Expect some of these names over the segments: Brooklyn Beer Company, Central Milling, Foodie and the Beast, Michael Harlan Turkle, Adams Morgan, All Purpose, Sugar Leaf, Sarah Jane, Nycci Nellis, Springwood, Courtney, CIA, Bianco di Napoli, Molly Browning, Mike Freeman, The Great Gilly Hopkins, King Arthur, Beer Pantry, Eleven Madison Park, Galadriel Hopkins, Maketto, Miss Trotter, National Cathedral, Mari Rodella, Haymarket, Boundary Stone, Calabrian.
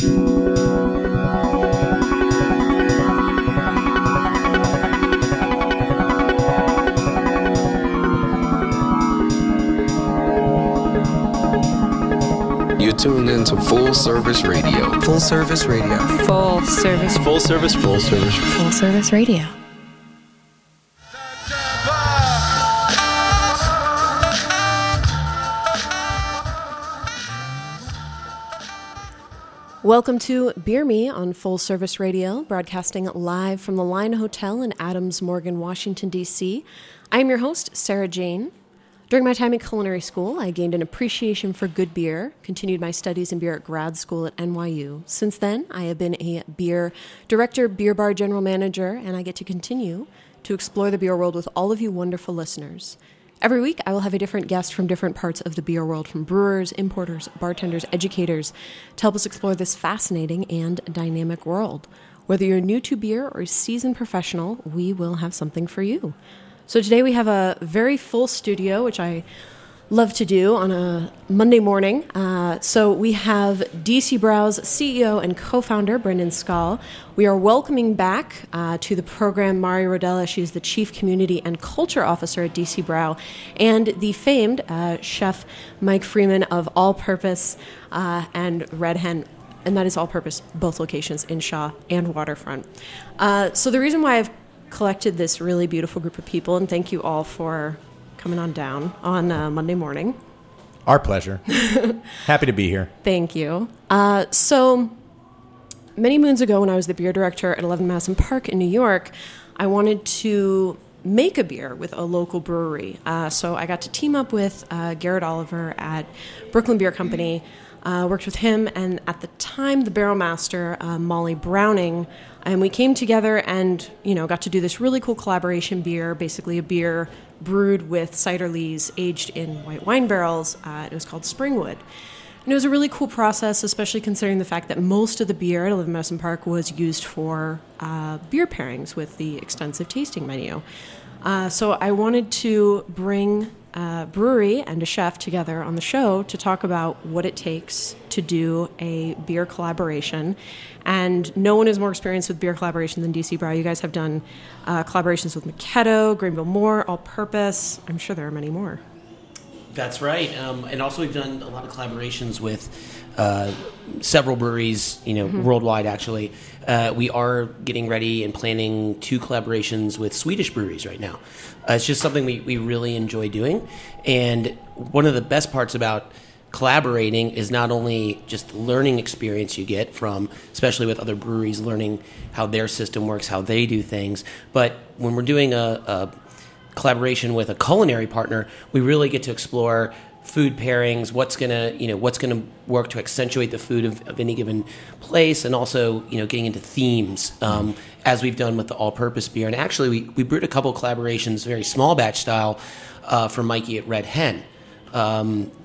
Tune in to Full Service Radio. Full Service Radio. Full Service. Full Service. Full Service. Full Service Radio. Welcome to Beer Me on Full Service Radio, broadcasting live from the Line Hotel in Adams Morgan, Washington, D.C. I'm your host, Sarah Jane. During my time in culinary school, I gained an appreciation for good beer, continued my studies in beer at grad school at NYU. Since then, I have been a beer director, beer bar general manager, and I get to continue to explore the beer world with all of you wonderful listeners. Every week, I will have a different guest from different parts of the beer world, from brewers, importers, bartenders, educators, to help us explore this fascinating and dynamic world. Whether you're new to beer or a seasoned professional, we will have something for you. So today we have a very full studio, which I love to do on a Monday morning. So we have DC Brau's CEO and co-founder, Brandon Skall. We are welcoming back to the program Mari Rodella. She's the Chief Community and Culture Officer at DC Brau, and the famed chef Mike Freeman of All Purpose and Red Hen. And that is All Purpose, both locations in Shaw and Waterfront. So the reason why I've collected this really beautiful group of people, and thank you all for coming on down on Monday morning. Our pleasure. Happy to be here. Thank you. So many moons ago, when I was the beer director at 11 Madison Park in New York, I wanted to make a beer with a local brewery. So I got to team up with Garrett Oliver at Brooklyn Beer Company. Worked with him, and at the time, the barrel master, Molly Browning, and we came together and, you know, got to do this really cool collaboration beer, basically a beer brewed with cider lees aged in white wine barrels. It was called Springwood. And it was a really cool process, especially considering the fact that most of the beer at 11 Madison Park was used for beer pairings with the extensive tasting menu. So I wanted to bring a brewery and a chef together on the show to talk about what it takes to do a beer collaboration. And no one is more experienced with beer collaboration than DC Brau. You guys have done collaborations with Maketto, Granville Moore, All Purpose. I'm sure there are many more. That's right. And also we've done a lot of collaborations with several breweries, you know, worldwide, actually. We are getting ready and planning two collaborations with Swedish breweries right now. It's just something we really enjoy doing. And one of the best parts about collaborating is not only just the learning experience you get from, especially with other breweries, learning how their system works, how they do things, but when we're doing a collaboration with a culinary partner, we really get to explore food pairings, what's gonna work to accentuate the food of any given place, and also, you know, getting into themes, as we've done with the all-purpose beer. And actually, we brewed a couple collaborations, very small batch style, for Nycci at Red Hen.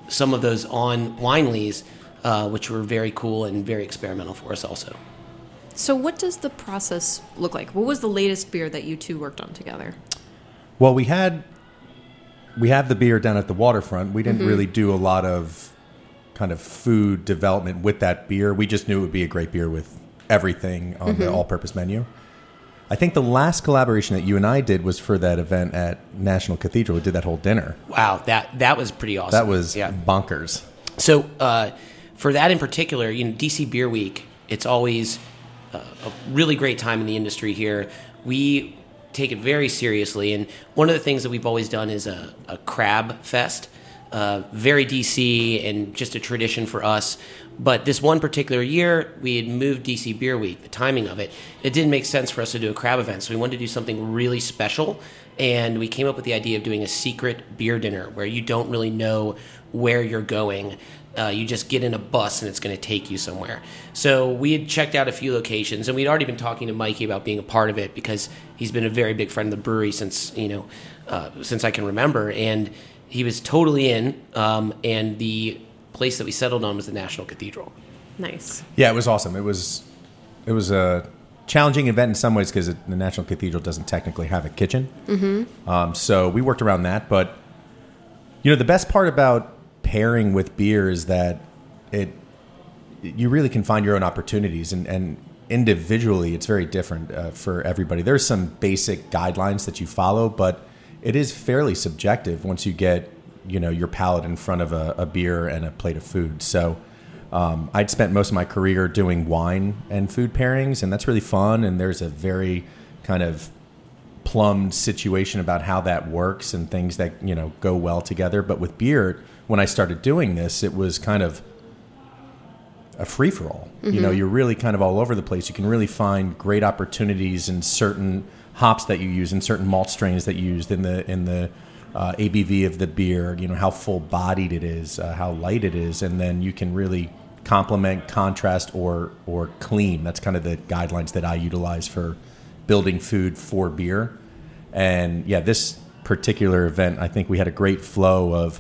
Some of those on wine lees, which were very cool and very experimental for us also. So what does the process look like? What was the latest beer that you two worked on together? Well, we have the beer down at the Waterfront. We didn't really do a lot of kind of food development with that beer. We just knew it would be a great beer with everything on the all-purpose menu. I think the last collaboration that you and I did was for that event at National Cathedral. We did that whole dinner. Wow, that was pretty awesome. That was bonkers. So for that in particular, you know, DC Beer Week, it's always a really great time in the industry here. We take it very seriously, and one of the things that we've always done is a crab fest, very DC and just a tradition for us. But this one particular year, we had moved DC Beer Week, the timing of it. It didn't make sense for us to do a crab event, so we wanted to do something really special, and we came up with the idea of doing a secret beer dinner where you don't really know where you're going. You just get in a bus and it's going to take you somewhere. So we had checked out a few locations, and we'd already been talking to Mikey about being a part of it because he's been a very big friend of the brewery since I can remember, and he was totally in. And the place that we settled on was the National Cathedral. Nice. Yeah, it was awesome. It was a challenging event in some ways because the National Cathedral doesn't technically have a kitchen. So we worked around that, but you know the best part about pairing with beer is that it you really can find your own opportunities, and individually it's very different for everybody. There's some basic guidelines that you follow, but it is fairly subjective once you get, you know, your palate in front of a beer and a plate of food. So I'd spent most of my career doing wine and food pairings, and that's really fun. And there's a very kind of plumbed situation about how that works and things that, you know, go well together. But with beer, when I started doing this, it was kind of a free-for-all. Mm-hmm. You know, you're really kind of all over the place. You can really find great opportunities in certain hops that you use, in certain malt strains that you used, in the ABV of the beer, you know, how full-bodied it is, how light it is, and then you can really complement, contrast, or clean. That's kind of the guidelines that I utilize for building food for beer. And yeah, this particular event, I think we had a great flow of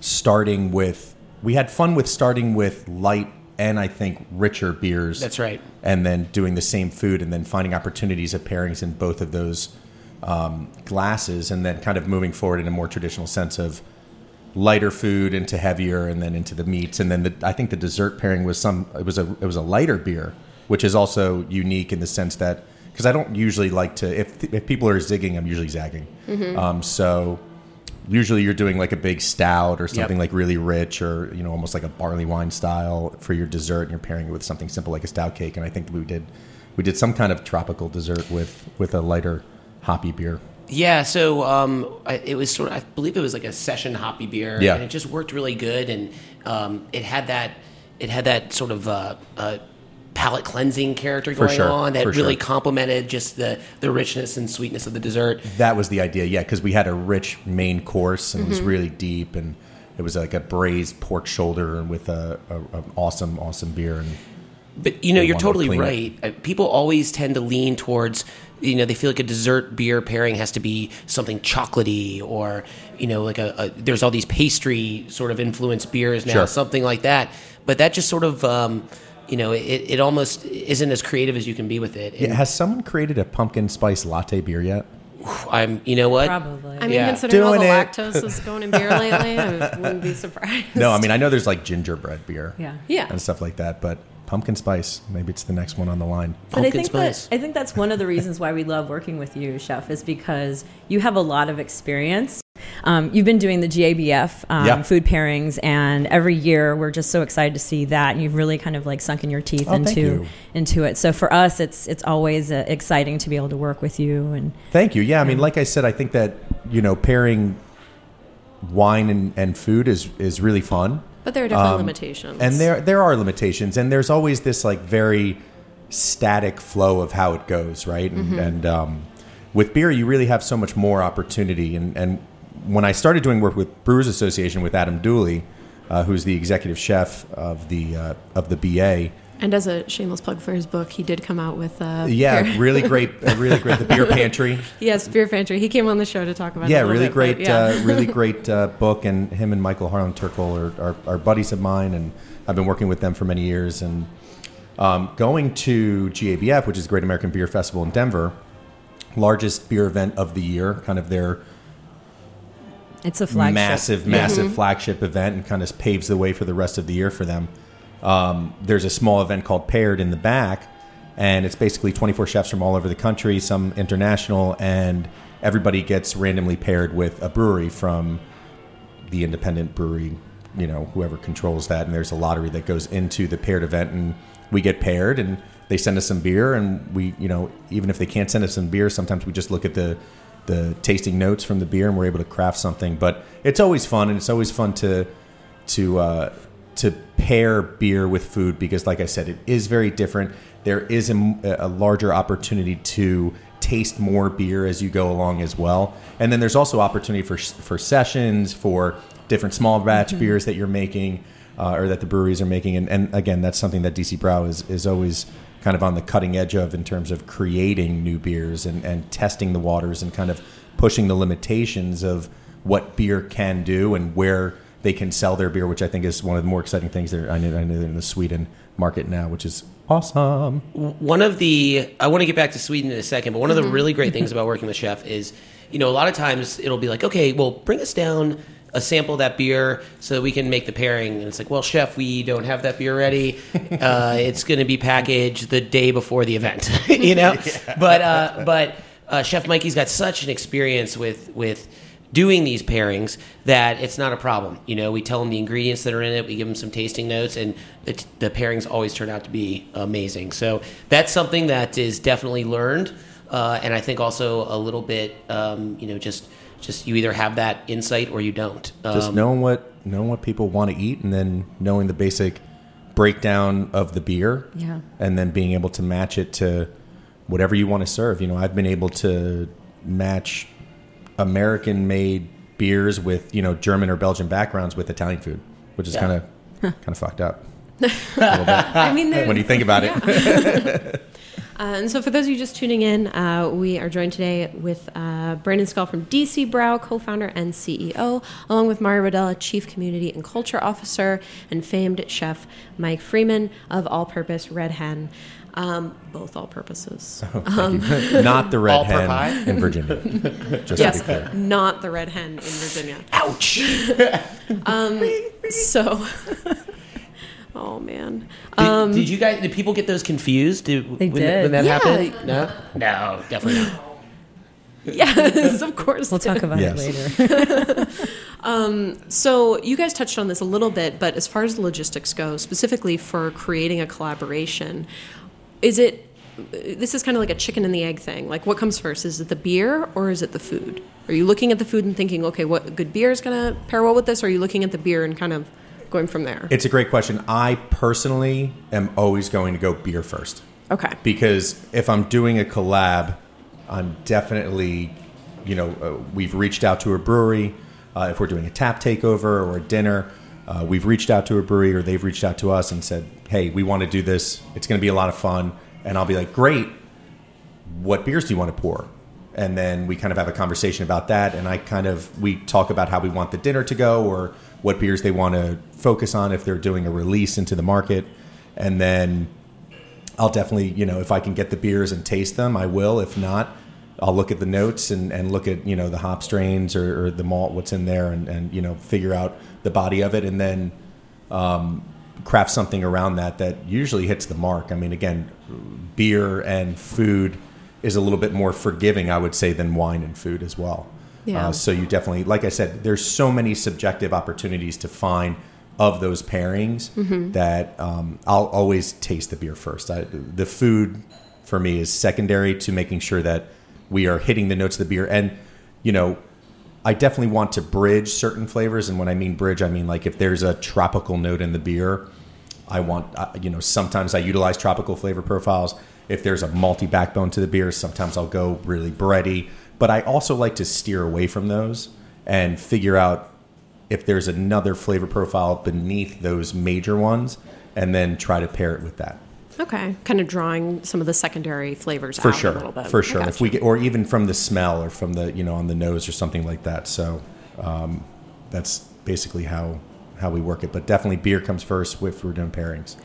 starting with, we had fun with starting with light and I think richer beers. That's right. And then doing the same food and then finding opportunities of pairings in both of those glasses, and then kind of moving forward in a more traditional sense of lighter food into heavier and then into the meats. And then I think the dessert pairing was it was a lighter beer, which is also unique in the sense that, because I don't usually like to, if people are zigging, I'm usually zagging. Mm-hmm. So usually you're doing like a big stout or something, yep, like really rich, or, you know, almost like a barley wine style for your dessert, and you're pairing it with something simple like a stout cake. And I think we did some kind of tropical dessert with a lighter hoppy beer. Yeah, so it was sort of, I believe it was like a session hoppy beer, yeah, and it just worked really good, and it had that sort of palate cleansing character going on that really complemented just the richness and sweetness of the dessert. That was the idea, yeah, because we had a rich main course, and mm-hmm, it was really deep, and it was like a braised pork shoulder with an awesome beer. And but you know, you're totally right. People always tend to lean towards, you know, they feel like a dessert beer pairing has to be something chocolatey, or, you know, like there's all these pastry sort of influenced beers now, sure, something like that. But that just sort of, you know, it almost isn't as creative as you can be with it. And yeah, has someone created a pumpkin spice latte beer yet? You know what? Probably. I mean, yeah, considering all the lactose is going in beer lately, I wouldn't be surprised. No, I mean, I know there's like gingerbread beer, yeah, and stuff like that, but pumpkin spice, maybe it's the next one on the line. But I think that's one of the reasons why we love working with you, Chef, is because you have a lot of experience. You've been doing the GABF food pairings, and every year we're just so excited to see that. And you've really kind of like sunk in your teeth into it. So for us, it's always exciting to be able to work with you. And thank you. Yeah, I mean, like I said, I think that, you know, pairing wine and food is really fun. But there are definitely limitations. And there are limitations. And there's always this like very static flow of how it goes, right? And, mm-hmm, and with beer, you really have so much more opportunity. And when I started doing work with Brewers Association with Adam Dooley, who's the executive chef of the BA. And as a shameless plug for his book, he did come out with really great the Beer Pantry. Yes, Beer Pantry. He came on the show to talk about it. Really great book. And him and Michael Harlan Turkle are buddies of mine, and I've been working with them for many years. And going to GABF, which is the Great American Beer Festival in Denver, largest beer event of the year, kind of their massive mm-hmm, flagship event, and kind of paves the way for the rest of the year for them. There's a small event called Paired in the back, and it's basically 24 chefs from all over the country, some international, and everybody gets randomly paired with a brewery from the independent brewery, you know, whoever controls that. And there's a lottery that goes into the Paired event, and we get paired, and they send us some beer, and we, you know, even if they can't send us some beer, sometimes we just look at the tasting notes from the beer, and we're able to craft something. But it's always fun, and it's always fun to pair beer with food, because like I said, it is very different. There is a larger opportunity to taste more beer as you go along as well. And then there's also opportunity for sessions, for different small batch mm-hmm, beers that you're making or that the breweries are making. And again, that's something that DC Brau is always kind of on the cutting edge of, in terms of creating new beers and testing the waters and kind of pushing the limitations of what beer can do and where they can sell their beer, which I think is one of the more exciting things. I know they're in the Sweden market now, which is awesome. I want to get back to Sweden in a second, but one mm-hmm, of the really great things about working with Chef is, you know, a lot of times it'll be like, okay, well, bring us down a sample of that beer so that we can make the pairing. And it's like, well, chef, we don't have that beer ready. It's going to be packaged the day before the event, you know? Yeah. But Chef Mikey's got such an experience with doing these pairings that it's not a problem. You know, we tell them the ingredients that are in it, we give them some tasting notes, and the pairings always turn out to be amazing. So that's something that is definitely learned. And I think also a little bit, just you either have that insight or you don't. Just knowing what people want to eat, and then knowing the basic breakdown of the beer, yeah, and then being able to match it to whatever you want to serve. You know, I've been able to match American-made beers with, you know, German or Belgian backgrounds with Italian food, which is kind of fucked up. A little bit. I mean, when you think about it. And so for those of you just tuning in, we are joined today with Brandon Skall from DC Brau, co-founder and CEO, along with Mari Rodella, Chief Community and Culture Officer, and famed chef Mike Freeman of All Purpose Red Hen. Both all purposes. Oh, not the Red Hen in Virginia. Just yes, to be clear. Not the Red Hen in Virginia. Ouch! So... Oh man! Did you guys? Did people get those confused? When that happened? No, definitely not. Yes, of course. We'll talk about it later. So you guys touched on this a little bit, but as far as logistics go, specifically for creating a collaboration, is it? This is kind of like a chicken and the egg thing. Like, what comes first? Is it the beer or is it the food? Are you looking at the food and thinking, okay, what good beer is going to pair well with this? Or are you looking at the beer and kind of going from there? It's a great question. I personally am always going to go beer first. Okay. Because if I'm doing a collab, I'm definitely, you know, we've reached out to a brewery. If we're doing a tap takeover or a dinner, we've reached out to a brewery or they've reached out to us and said, hey, we want to do this. It's going to be a lot of fun. And I'll be like, great. What beers do you want to pour? And then we kind of have a conversation about that. And we talk about how we want the dinner to go or what beers they want to focus on if they're doing a release into the market. And then I'll definitely, you know, if I can get the beers and taste them, I will. If not, I'll look at the notes and look at, you know, the hop strains or the malt, what's in there and, you know, figure out the body of it and then craft something around that usually hits the mark. I mean, again, beer and food is a little bit more forgiving, I would say, than wine and food as well. Yeah. So you definitely, like I said, there's so many subjective opportunities to find of those pairings that I'll always taste the beer first. The food for me is secondary to making sure that we are hitting the notes of the beer. And, you know, I definitely want to bridge certain flavors. And when I mean bridge, I mean like if there's a tropical note in the beer, I want, you know, sometimes I utilize tropical flavor profiles. If there's a malty backbone to the beer, sometimes I'll go really bready. But I also like to steer away from those and figure out if there's another flavor profile beneath those major ones and then try to pair it with that. Okay. Kind of drawing some of the secondary flavors out a little bit. For sure. If we get, or even from the smell or from the, you know, on the nose or something like that. So that's basically how we work it. But definitely beer comes first if we're doing pairings.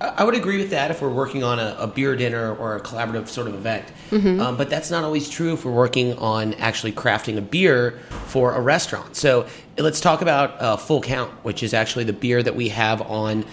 I would agree with that if we're working on a beer dinner or a collaborative sort of event. Mm-hmm. But that's not always true if we're working on actually crafting a beer for a restaurant. So let's talk about Full Count, which is actually the beer that we have on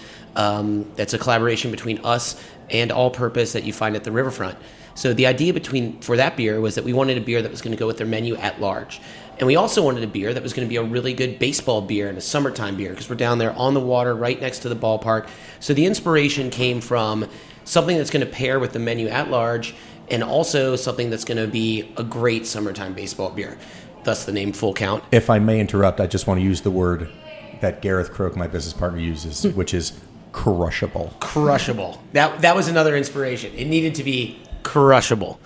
that's a collaboration between us and All Purpose that you find at the riverfront. So the idea for that beer was that we wanted a beer that was going to go with their menu at large. And we also wanted a beer that was going to be a really good baseball beer and a summertime beer because we're down there on the water right next to the ballpark. So the inspiration came from something that's going to pair with the menu at large and also something that's going to be a great summertime baseball beer. Thus the name Full Count. If I may interrupt, I just want to use the word that Gareth Croak, my business partner, uses, which is crushable. Crushable. That was another inspiration. It needed to be crushable.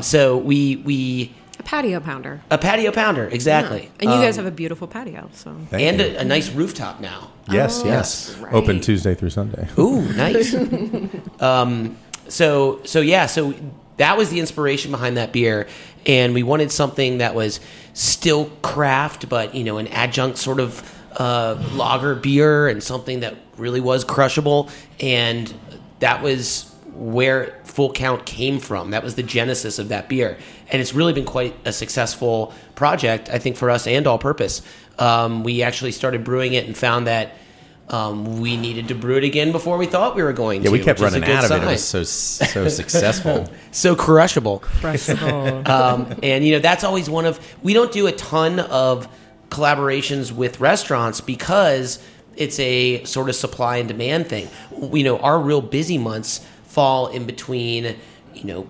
So we... A patio pounder. A patio pounder, exactly. Yeah. And you guys have a beautiful patio. So and a nice rooftop now. Yes. Right. Open Tuesday through Sunday. Ooh, nice. So that was the inspiration behind that beer. And we wanted something that was still craft, but, you know, an adjunct sort of lager beer and something that really was crushable. And that was where Full Count came from. That was the genesis of that beer. And it's really been quite a successful project, I think, for us and All Purpose. We actually started brewing it and found that we needed to brew it again before we thought we were going to. Yeah, we kept running out of it. It was so successful. So crushable. Crushable. And, you know, that's always one of... We don't do a ton of collaborations with restaurants because it's a sort of supply and demand thing. You know, our real busy months fall in between, you know,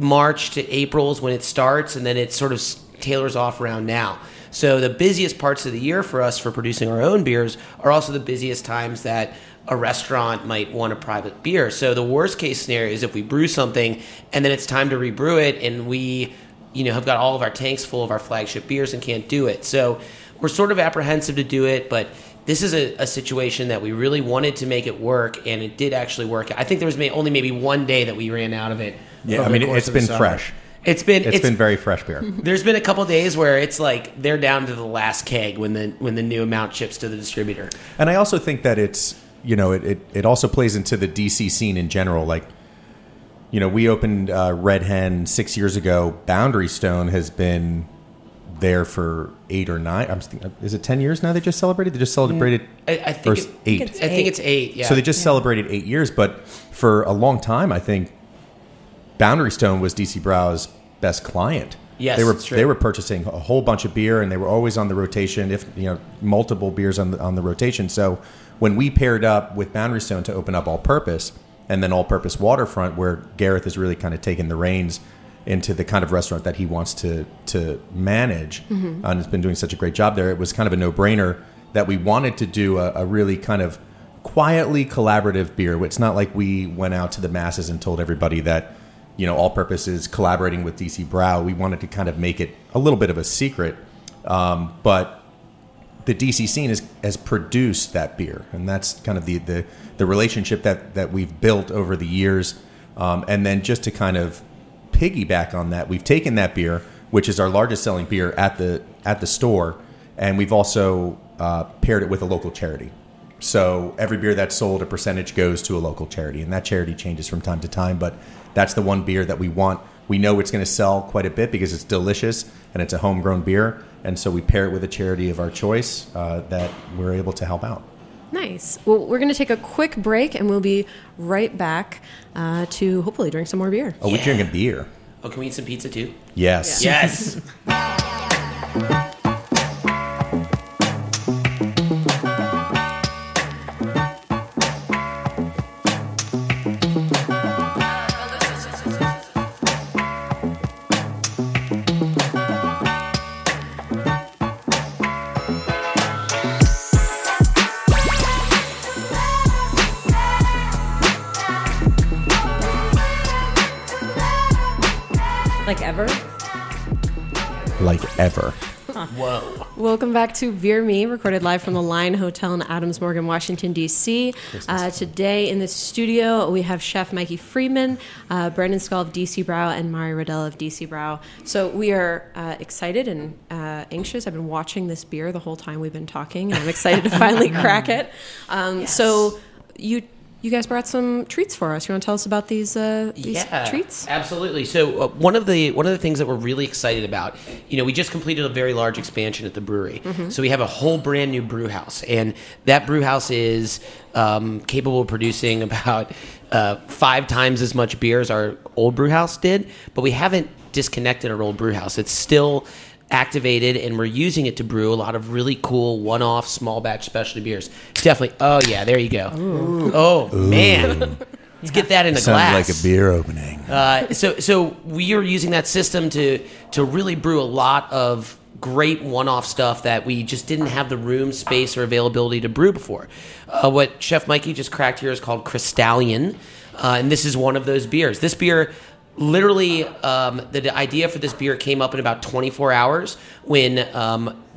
March to April is when it starts, and then it sort of tailors off around now. So the busiest parts of the year for us for producing our own beers are also the busiest times that a restaurant might want a private beer. So the worst case scenario is if we brew something and then it's time to rebrew it and we, you know, have got all of our tanks full of our flagship beers and can't do it. So we're sort of apprehensive to do it, but this is a situation that we really wanted to make it work, and it did actually work. I think there was only maybe one day that we ran out of it. Yeah, I mean, it's been fresh. It's been very fresh beer. There's been a couple days where it's like they're down to the last keg when the new amount ships to the distributor. And I also think that it's, you know, it also plays into the DC scene in general. Like, you know, we opened Red Hen 6 years ago. Boundary Stone has been there for 8 or 9. I'm thinking, is it 10 years now? They just celebrated. They just celebrated. Yeah. I think it's 8. I think it's 8. Yeah. So they just celebrated 8 years. But for a long time, I think Boundary Stone was DC Brau's best client. Yes, they were purchasing a whole bunch of beer, and they were always on the rotation. If you know, multiple beers on the rotation. So when we paired up with Boundary Stone to open up All Purpose, and then All Purpose Waterfront, where Gareth is really kind of taking the reins into the kind of restaurant that he wants to manage, mm-hmm. and has been doing such a great job there. It was kind of a no brainer that we wanted to do a really kind of quietly collaborative beer. It's not like we went out to the masses and told everybody that, you know, All Purpose is collaborating with DC Brau. We wanted to kind of make it a little bit of a secret. But the DC scene has produced that beer. And that's kind of the relationship that we've built over the years. And then just to kind of piggyback on that, we've taken that beer, which is our largest selling beer at the store, and we've also paired it with a local charity. So every beer that's sold, a percentage goes to a local charity, and that charity changes from time to time, but that's the one beer that we want. We know it's going to sell quite a bit because it's delicious and it's a homegrown beer, and so we pair it with a charity of our choice that we're able to help out. Nice. Well, we're going to take a quick break, and we'll be right back to hopefully drink some more beer. Oh, yeah. We're drinking beer. Oh, can we eat some pizza too? Yes. Yeah. Yes. Ever. Huh. Whoa. Welcome back to Beer Me, recorded live from the Line Hotel in Adams Morgan, Washington, D.C. Today in the studio, we have Chef Mike Freeman, Brandon Skall of DC Brau, and Mari Rodella of DC Brau. So we are excited and anxious. I've been watching this beer the whole time we've been talking, and I'm excited to finally crack it. Yes. So you guys brought some treats for us. You want to tell us about these treats? Absolutely. So one of the things that we're really excited about, you know, we just completed a very large expansion at the brewery. Mm-hmm. So we have a whole brand new brew house, and that brew house is capable of producing about 5 times as much beer as our old brew house did. But we haven't disconnected our old brew house. It's still activated, and we're using it to brew a lot of really cool one-off small batch specialty beers. Definitely. Oh yeah, there you go. Ooh. Oh man, let's get that in a glass. Sounds like a beer opening. So we are using that system to really brew a lot of great one-off stuff that we just didn't have the room, space, or availability to brew before. What Chef Mikey just cracked here is called Chris Stallion, and this is one of those beers. This beer. Literally, the idea for this beer came up in about 24 hours when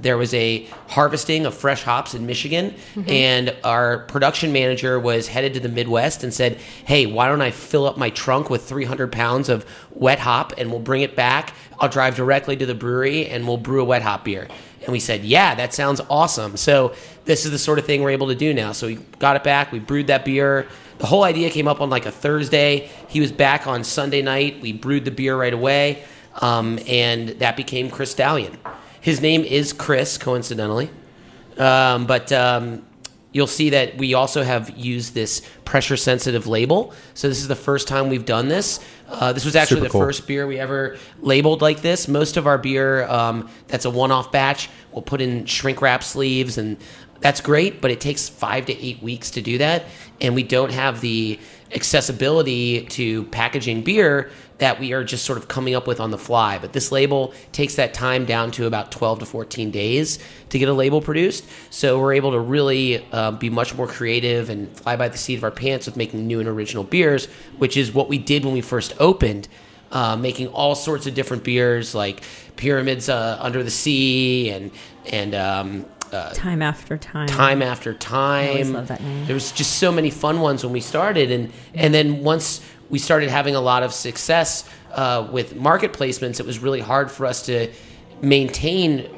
there was a harvesting of fresh hops in Michigan, mm-hmm. and our production manager was headed to the Midwest and said, hey, why don't I fill up my trunk with 300 pounds of wet hop, and we'll bring it back. I'll drive directly to the brewery, and we'll brew a wet hop beer. And we said, yeah, that sounds awesome. So this is the sort of thing we're able to do now. So we got it back. We brewed that beer. The whole idea came up on like a Thursday. He was back on Sunday night. We brewed the beer right away. And that became Chris Stallion. His name is Chris, coincidentally. You'll see that we also have used this pressure-sensitive label. So this is the first time we've done this. This was actually the first beer we ever labeled like this. Most of our beer that's a one-off batch, we'll put in shrink-wrap sleeves, and that's great, but it takes 5 to 8 weeks to do that, and we don't have the accessibility to packaging beer that we are just sort of coming up with on the fly. But this label takes that time down to about 12 to 14 days to get a label produced. So we're able to really be much more creative and fly by the seat of our pants with making new and original beers, which is what we did when we first opened, making all sorts of different beers like Pyramids Under the Sea and Time After Time. Time After Time. I always love that name. There was just so many fun ones when we started. And then once we started having a lot of success with market placements, it was really hard for us to maintain,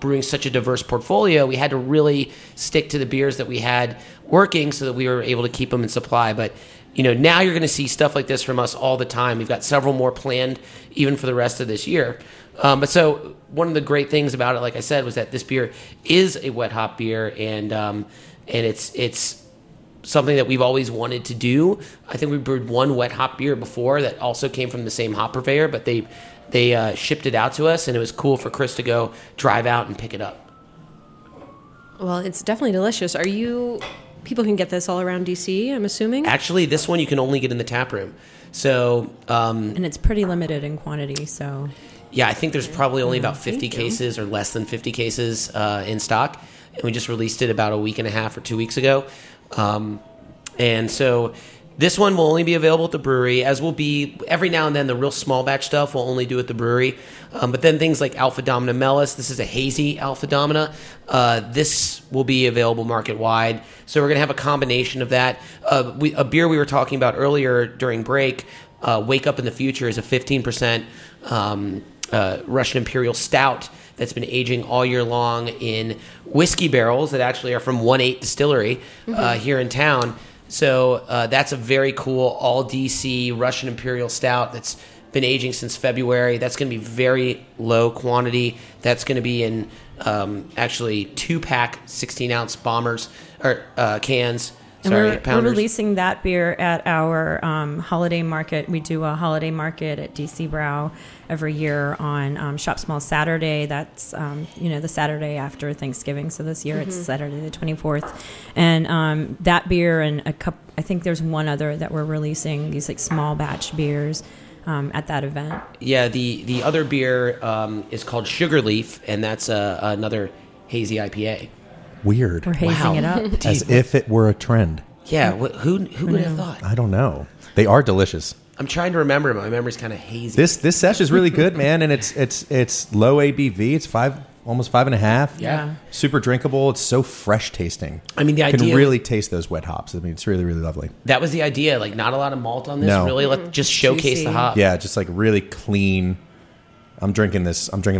brewing such a diverse portfolio. We had to really stick to the beers that we had working so that we were able to keep them in supply. But, now you're going to see stuff like this from us all the time. We've got several more planned even for the rest of this year. But so one of the great things about it, like I said, was that this beer is a wet hop beer, and it's something that we've always wanted to do. I think we brewed one wet hop beer before that also came from the same hop purveyor, but they shipped it out to us, and it was cool for Chris to go drive out and pick it up. Well, it's definitely delicious. People can get this all around DC, I'm assuming? Actually, this one you can only get in the tap room. So, and it's pretty limited in quantity, so... Yeah, I think there's probably only about 50 cases or less than 50 cases in stock. And we just released it about a week and a half or 2 weeks ago. And so this one will only be available at the brewery, as will be every now and then the real small batch stuff we'll only do at the brewery. But then things like Alpha Domina Mellis, this is a hazy Alpha Domina. This will be available market-wide. So we're going to have a combination of that. A beer we were talking about earlier during break, Wake Up in the Future, is a 15%... Russian Imperial Stout that's been aging all year long in whiskey barrels that actually are from 1/8 Distillery here in town. So that's a very cool all-DC Russian Imperial Stout that's been aging since February. That's going to be very low quantity. That's going to be in actually 2-pack 16-ounce bombers or cans. We're releasing that beer at our holiday market. We do a holiday market at DC Brau every year on Shop Small Saturday. That's, the Saturday after Thanksgiving. So this year it's Saturday the 24th. And that beer and a cup, I think there's one other that we're releasing, these like small batch beers at that event. Yeah, the other beer is called Sugar Leaf, and that's another hazy IPA. Weird. We're hazing it up. As if it were a trend. Yeah, who would have thought? I don't know. They are delicious. I'm trying to remember. My memory's kind of hazy. This sesh is really good, man, and it's low ABV. It's 5, almost 5.5. Yeah. Super drinkable. It's so fresh tasting. I mean, the idea... You can really taste those wet hops. I mean, it's really, really lovely. That was the idea. Like, not a lot of malt on this. No. Really, just showcase the hop. Yeah, just like really clean. I'm drinking a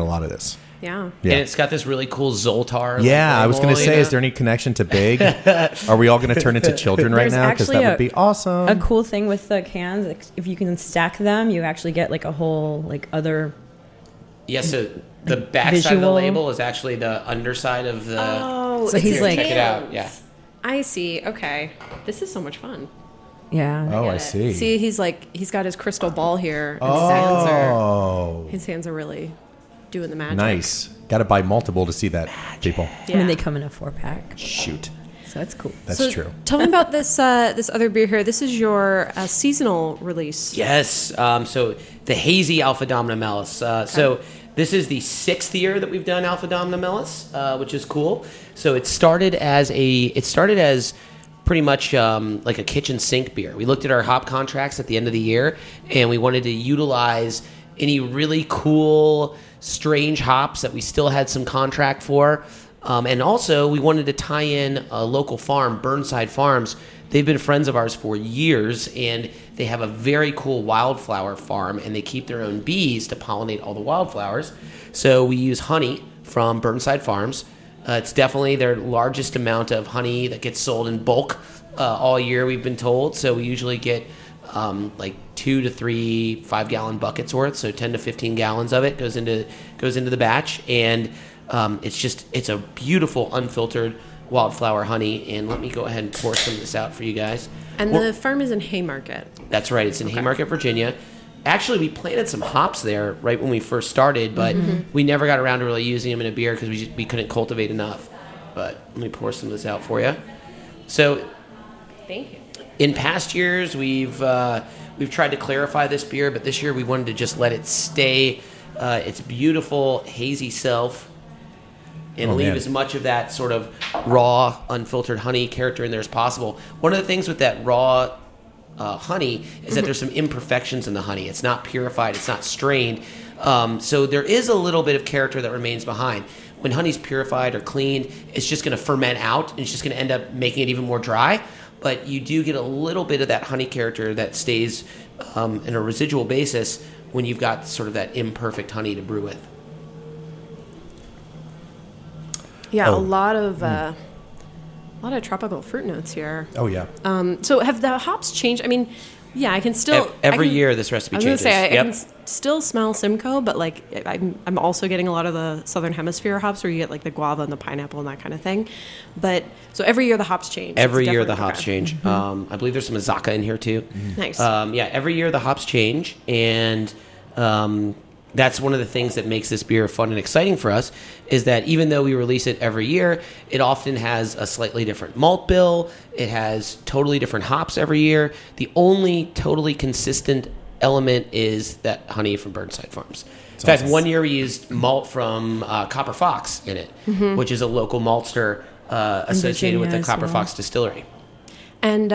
lot of this. Yeah. And it's got this really cool Zoltar. Yeah, I was going to say, is there any connection to Big? Are we all going to turn into children right now? Because that would be awesome. A cool thing with the cans, like, if you can stack them, you actually get like a whole like other. Yeah, so the backside of the label is actually the underside of the. Oh, so he's like, check it out. Yeah. I see. Okay, this is so much fun. Yeah. Oh, I see. See, he's got his crystal ball here. And his hands are really. Doing the magic. Nice. Got to buy multiple to see that, people. Yeah. I mean, they come in a 4-pack. Shoot. So that's cool. That's true. Tell me about this other beer here. This is your seasonal release. Yes. So the hazy Alpha Domina Mellis. So this is the 6th year that we've done Alpha Domina Mellis, which is cool. So it started as pretty much like a kitchen sink beer. We looked at our hop contracts at the end of the year, and we wanted to utilize any really cool, strange hops that we still had some contract for. And also, we wanted to tie in a local farm, Burnside Farms. They've been friends of ours for years, and they have a very cool wildflower farm, and they keep their own bees to pollinate all the wildflowers. So we use honey from Burnside Farms. It's definitely their largest amount of honey that gets sold in bulk all year, we've been told. So we usually get like 2 to 3 5-gallon buckets worth, so 10 to 15 gallons of it goes into the batch, and it's a beautiful unfiltered wildflower honey. And let me go ahead and pour some of this out for you guys. And the farm is in Haymarket. That's right. It's in Haymarket, Virginia. Actually, we planted some hops there right when we first started, but we never got around to really using them in a beer because we couldn't cultivate enough. But let me pour some of this out for you. So, thank you. In past years, we've tried to clarify this beer, but this year we wanted to just let it stay its beautiful hazy self and leave as much of that sort of raw, unfiltered honey character in there as possible. One of the things with that raw honey is that there's some imperfections in the honey. It's not purified. It's not strained. So there is a little bit of character that remains behind. When honey's purified or cleaned, it's just going to ferment out, and it's just going to end up making it even more dry. But you do get a little bit of that honey character that stays in a residual basis when you've got sort of that imperfect honey to brew with. Yeah, a lot of tropical fruit notes here. Oh, yeah. So have the hops changed? I mean, yeah, I can still... Every year this recipe changes. I was going to say, I can still smell Simcoe, but like I'm also getting a lot of the Southern Hemisphere hops where you get like the guava and the pineapple and that kind of thing. But so every year the hops change. Every year the hops change. Mm-hmm. I believe there's some Azaka in here too. Mm. Nice. Yeah, every year the hops change, and... that's one of the things that makes this beer fun and exciting for us, is that even though we release it every year, it often has a slightly different malt bill. It has totally different hops every year. The only totally consistent element is that honey from Burnside Farms. In fact, one year we used malt from Copper Fox in it, which is a local maltster associated with the Copper Fox distillery. And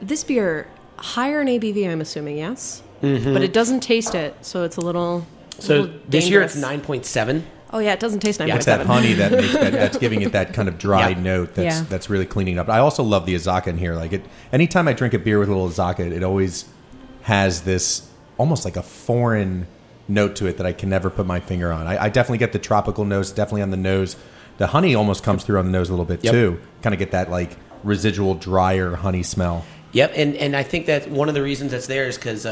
this beer, higher in ABV, I'm assuming, yes? Mm-hmm. But it doesn't taste it, so it's a little... So this year it's 9.7. Oh, yeah, it doesn't taste 9.7. Yeah, it's that honey that makes that's giving it that kind of dry note that's really cleaning it up. I also love the Azaka in here. Like anytime I drink a beer with a little Azaka, it always has this almost like a foreign note to it that I can never put my finger on. I definitely get the tropical notes, definitely on the nose. The honey almost comes through on the nose a little bit, too. Kind of get that like residual drier honey smell. Yep, and I think that one of the reasons that's there is because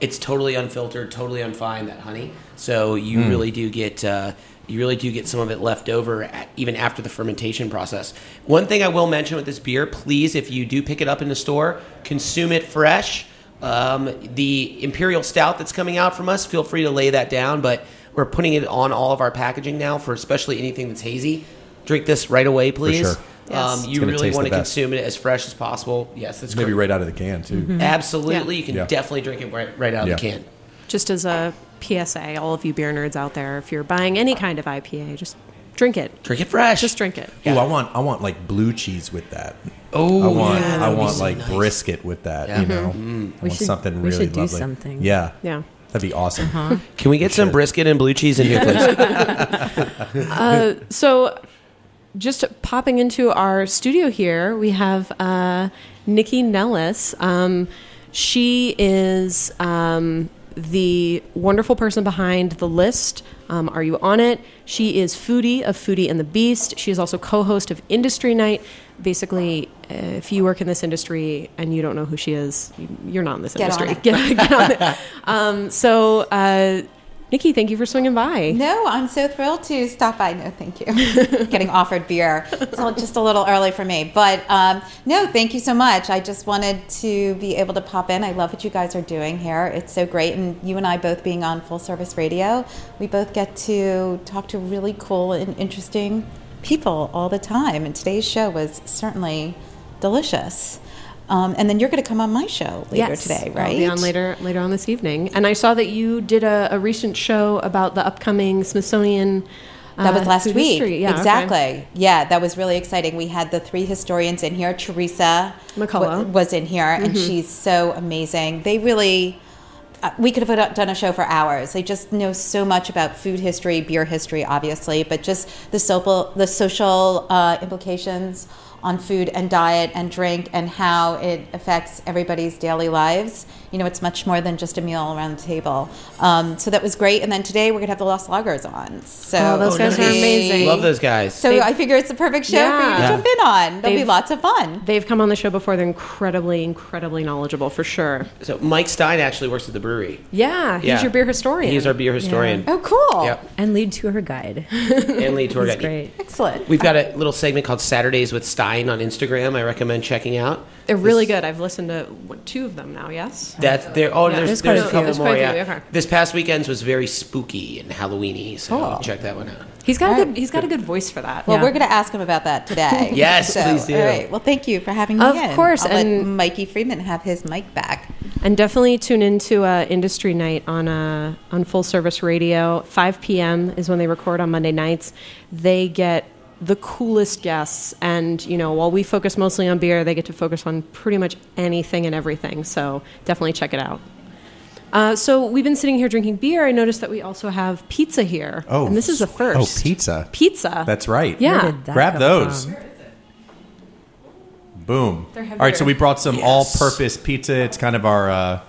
it's totally unfiltered, totally unfined, that honey. So you really do get some of it left over even after the fermentation process. One thing I will mention with this beer, please, if you do pick it up in the store, consume it fresh. The Imperial Stout that's coming out from us, feel free to lay that down, but we're putting it on all of our packaging now for especially anything that's hazy. Drink this right away, please. For sure. Yes. You really want to consume it as fresh as possible. Yes, that's maybe right out of the can too. Mm-hmm. Absolutely, you can definitely drink it right out of the can. Just as a PSA, all of you beer nerds out there, if you're buying any kind of IPA, just drink it. Drink it fresh. Just drink it. Yeah. Ooh, I want like blue cheese with that. Oh, I want brisket with that. Yeah. You know, we should do something. Yeah, yeah. That'd be awesome. Uh-huh. Can we get some brisket and blue cheese in here, please? So. Just popping into our studio here, we have Nycci Nellis. She is the wonderful person behind The List. Are You On It? She is foodie of Foodie and the Beast. She is also co-host of Industry Night. Basically, if you work in this industry and you don't know who she is, you're not in this industry. Get on it. Nycci, thank you for swinging by. No, I'm so thrilled to stop by. No, thank you. Getting offered beer. It's just a little early for me. But no, thank you so much. I just wanted to be able to pop in. I love what you guys are doing here. It's so great. And you and I both being on Full Service Radio, we both get to talk to really cool and interesting people all the time. And today's show was certainly delicious. And then you're going to come on my show later today, right? I'll be on later on this evening. And I saw that you did a recent show about the upcoming Smithsonian. That was last week. Yeah, exactly. Okay. Yeah, that was really exciting. We had the three historians in here. Teresa McCullough was in here, and she's so amazing. They really... we could have done a show for hours. They just know so much about food history, beer history, obviously, but just the social implications on food and diet and drink and how it affects everybody's daily lives. You know, it's much more than just a meal around the table. So that was great. And then today we're going to have the Lost Loggers on. So those guys are amazing. Love those guys. So I figure it's the perfect show for you to jump in on. There'll be lots of fun. They've come on the show before. They're incredibly, incredibly knowledgeable for sure. So Mike Stein actually works at the brewery. Yeah. He's your beer historian. He's our beer historian. Yeah. Oh, cool. Yep. And lead tour guide. That's great. Excellent. We've got a little segment called Saturdays with Stein on Instagram. I recommend checking out. They're really good. I've listened to two of them now, yes? There's a couple more, okay. This past weekend's was very spooky and Halloween-y, so check that one out. He's got a good voice for that. Well, we're going to ask him about that today. Yes, so, please do. All right. Well, thank you for having me in. Of course. I'll let Mikey Freeman have his mic back. And definitely tune into Industry Night on Full Service Radio. 5 p.m. is when they record on Monday nights. They get the coolest guests, and while we focus mostly on beer, they get to focus on pretty much anything and everything, so definitely check it out. So we've been sitting here drinking beer. I noticed that we also have pizza here, and this is the first. Pizza, that's right. Grab those. Boom. All right, so we brought some all-purpose pizza. It's kind of our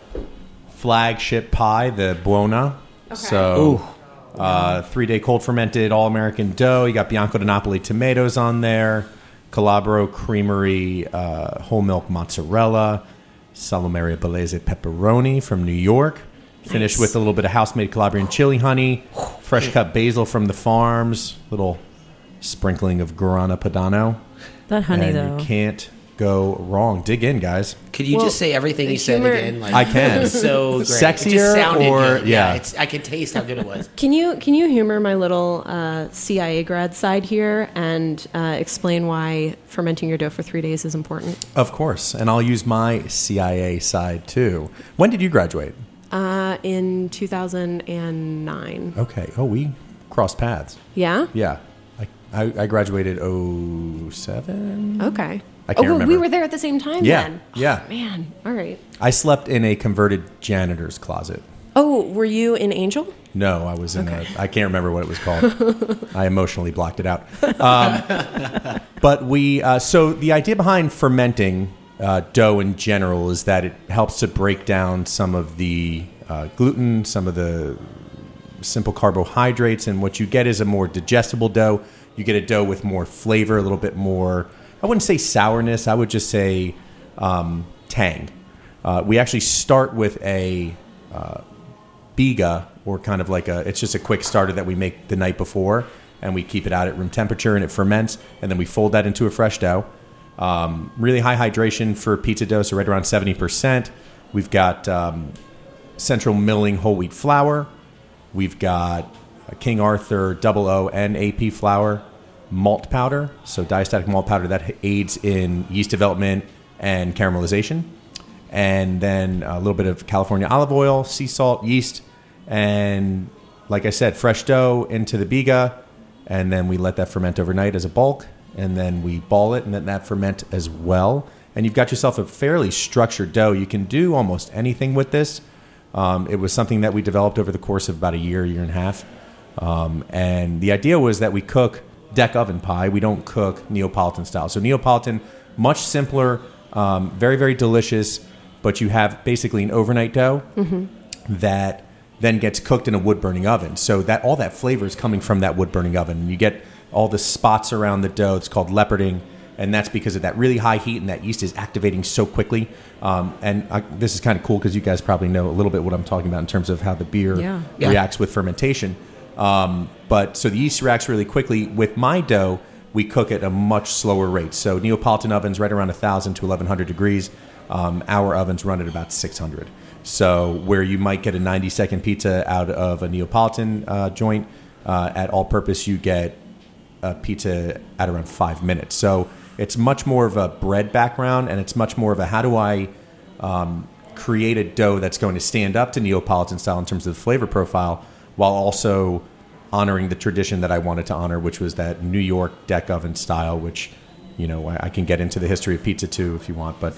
flagship pie, the Buona. Okay. So ooh. 3-day cold fermented all-American dough. You got Bianco di Napoli tomatoes on there, Calabro Creamery whole milk mozzarella, Salumeria Bellese pepperoni from New York. Nice. Finished with a little bit of house-made Calabrian chili honey, fresh cut basil from the farms, little sprinkling of Guarana Padano. That honey, though. You can't go wrong. Dig in, guys. Could you just say everything you said again? Like, I can. So great. Sexier or good. I can taste how good it was. Can you humor my little CIA grad side here and explain why fermenting your dough for 3 days is important? Of course, and I'll use my CIA side too. When did you graduate? In 2009. Okay. Oh, we crossed paths. Yeah. Yeah. I graduated 2007. Okay. I can't remember. We were there at the same time then. Yeah. Oh, man. All right. I slept in a converted janitor's closet. Oh, were you in Angel? No, I was in I can't remember what it was called. I emotionally blocked it out. But so the idea behind fermenting dough in general is that it helps to break down some of the gluten, some of the simple carbohydrates, and what you get is a more digestible dough. You get a dough with more flavor, a little bit more... I wouldn't say sourness. I would just say tang. We actually start with a biga, or kind of like it's just a quick starter that we make the night before, and we keep it out at room temperature, and it ferments, and then we fold that into a fresh dough. Really high hydration for pizza dough, so right around 70%. We've got central milling whole wheat flour. We've got King Arthur 00 and AP flour. Malt powder, so diastatic malt powder that aids in yeast development and caramelization, and then a little bit of California olive oil, sea salt, yeast, and like I said, fresh dough into the biga, and then we let that ferment overnight as a bulk, and then we ball it and let that ferment as well, and you've got yourself a fairly structured dough. You can do almost anything with this. It was something that we developed over the course of about a year and a half, and the idea was that we cook deck oven pie. We don't cook Neapolitan style. So Neapolitan, much simpler, very, very delicious, but you have basically an overnight dough that then gets cooked in a wood-burning oven. So that all that flavor is coming from that wood-burning oven. And you get all the spots around the dough. It's called leoparding, and that's because of that really high heat and that yeast is activating so quickly. This is kind of cool because you guys probably know a little bit what I'm talking about in terms of how the beer reacts with fermentation. But so the yeast reacts really quickly. With my dough, we cook at a much slower rate. So Neapolitan ovens right around 1,000 to 1,100 degrees. Our ovens run at about 600. So where you might get a 90-second pizza out of a Neapolitan joint, at All Purpose you get a pizza at around 5 minutes. So it's much more of a bread background, and it's much more of a how do I create a dough that's going to stand up to Neapolitan style in terms of the flavor profile, while also honoring the tradition that I wanted to honor, which was that New York deck oven style, which, I can get into the history of pizza too if you want, but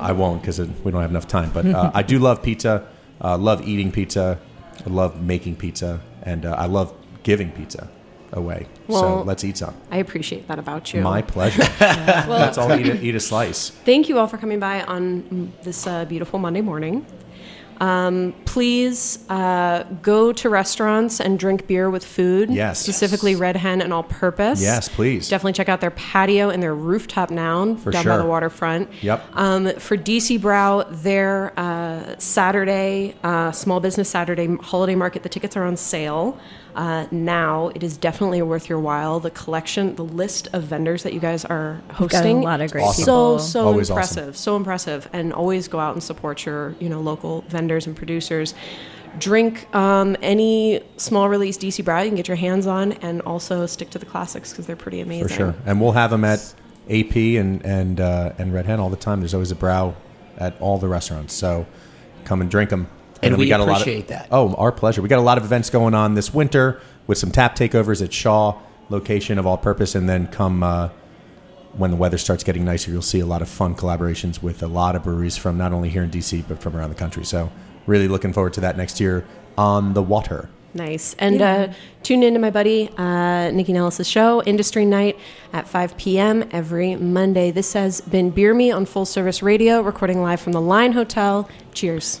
I won't because we don't have enough time. But I do love pizza, love eating pizza, I love making pizza, and I love giving pizza. away. Well, so let's eat some. I appreciate that about you. My pleasure. Well, let's all eat a slice. Thank you all for coming by on this beautiful Monday morning. Please go to restaurants and drink beer with food. Yes. Specifically Red Hen and All Purpose. Yes, please. Definitely check out their patio and their rooftop now for down by the waterfront. Yep. For DC Brau, their Saturday, Small Business Saturday holiday market, the tickets are on sale. Now it is definitely worth your while. The collection, the list of vendors that you guys are hosting, a lot of great people. So impressive, and always go out and support your local vendors and producers. Drink any small release DC Brau you can get your hands on, and also stick to the classics because they're pretty amazing. For sure, and we'll have them at AP and Red Hen all the time. There's always a Brau at all the restaurants, so come and drink them. And we got appreciate a lot of, that. Oh, our pleasure. We got a lot of events going on this winter with some tap takeovers at Shaw, location of All Purpose. And then come when the weather starts getting nicer, you'll see a lot of fun collaborations with a lot of breweries from not only here in D.C., but from around the country. So really looking forward to that next year on the water. Nice. And tune in to my buddy Nycci Nellis' show, Industry Night, at 5 p.m. every Monday. This has been Beer Me on Full Service Radio, recording live from the Line Hotel. Cheers.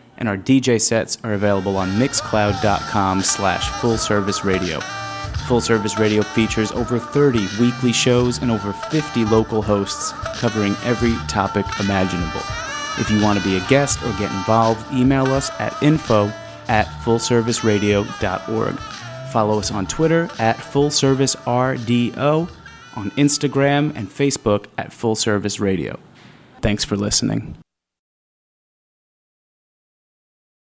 and our DJ sets are available on mixcloud.com/fullserviceradio. Full Service Radio features over 30 weekly shows and over 50 local hosts covering every topic imaginable. If you want to be a guest or get involved, email us at info@fullserviceradio.org. Follow us on Twitter @FullServiceRDO, on Instagram and Facebook @Full Service Radio. Thanks for listening.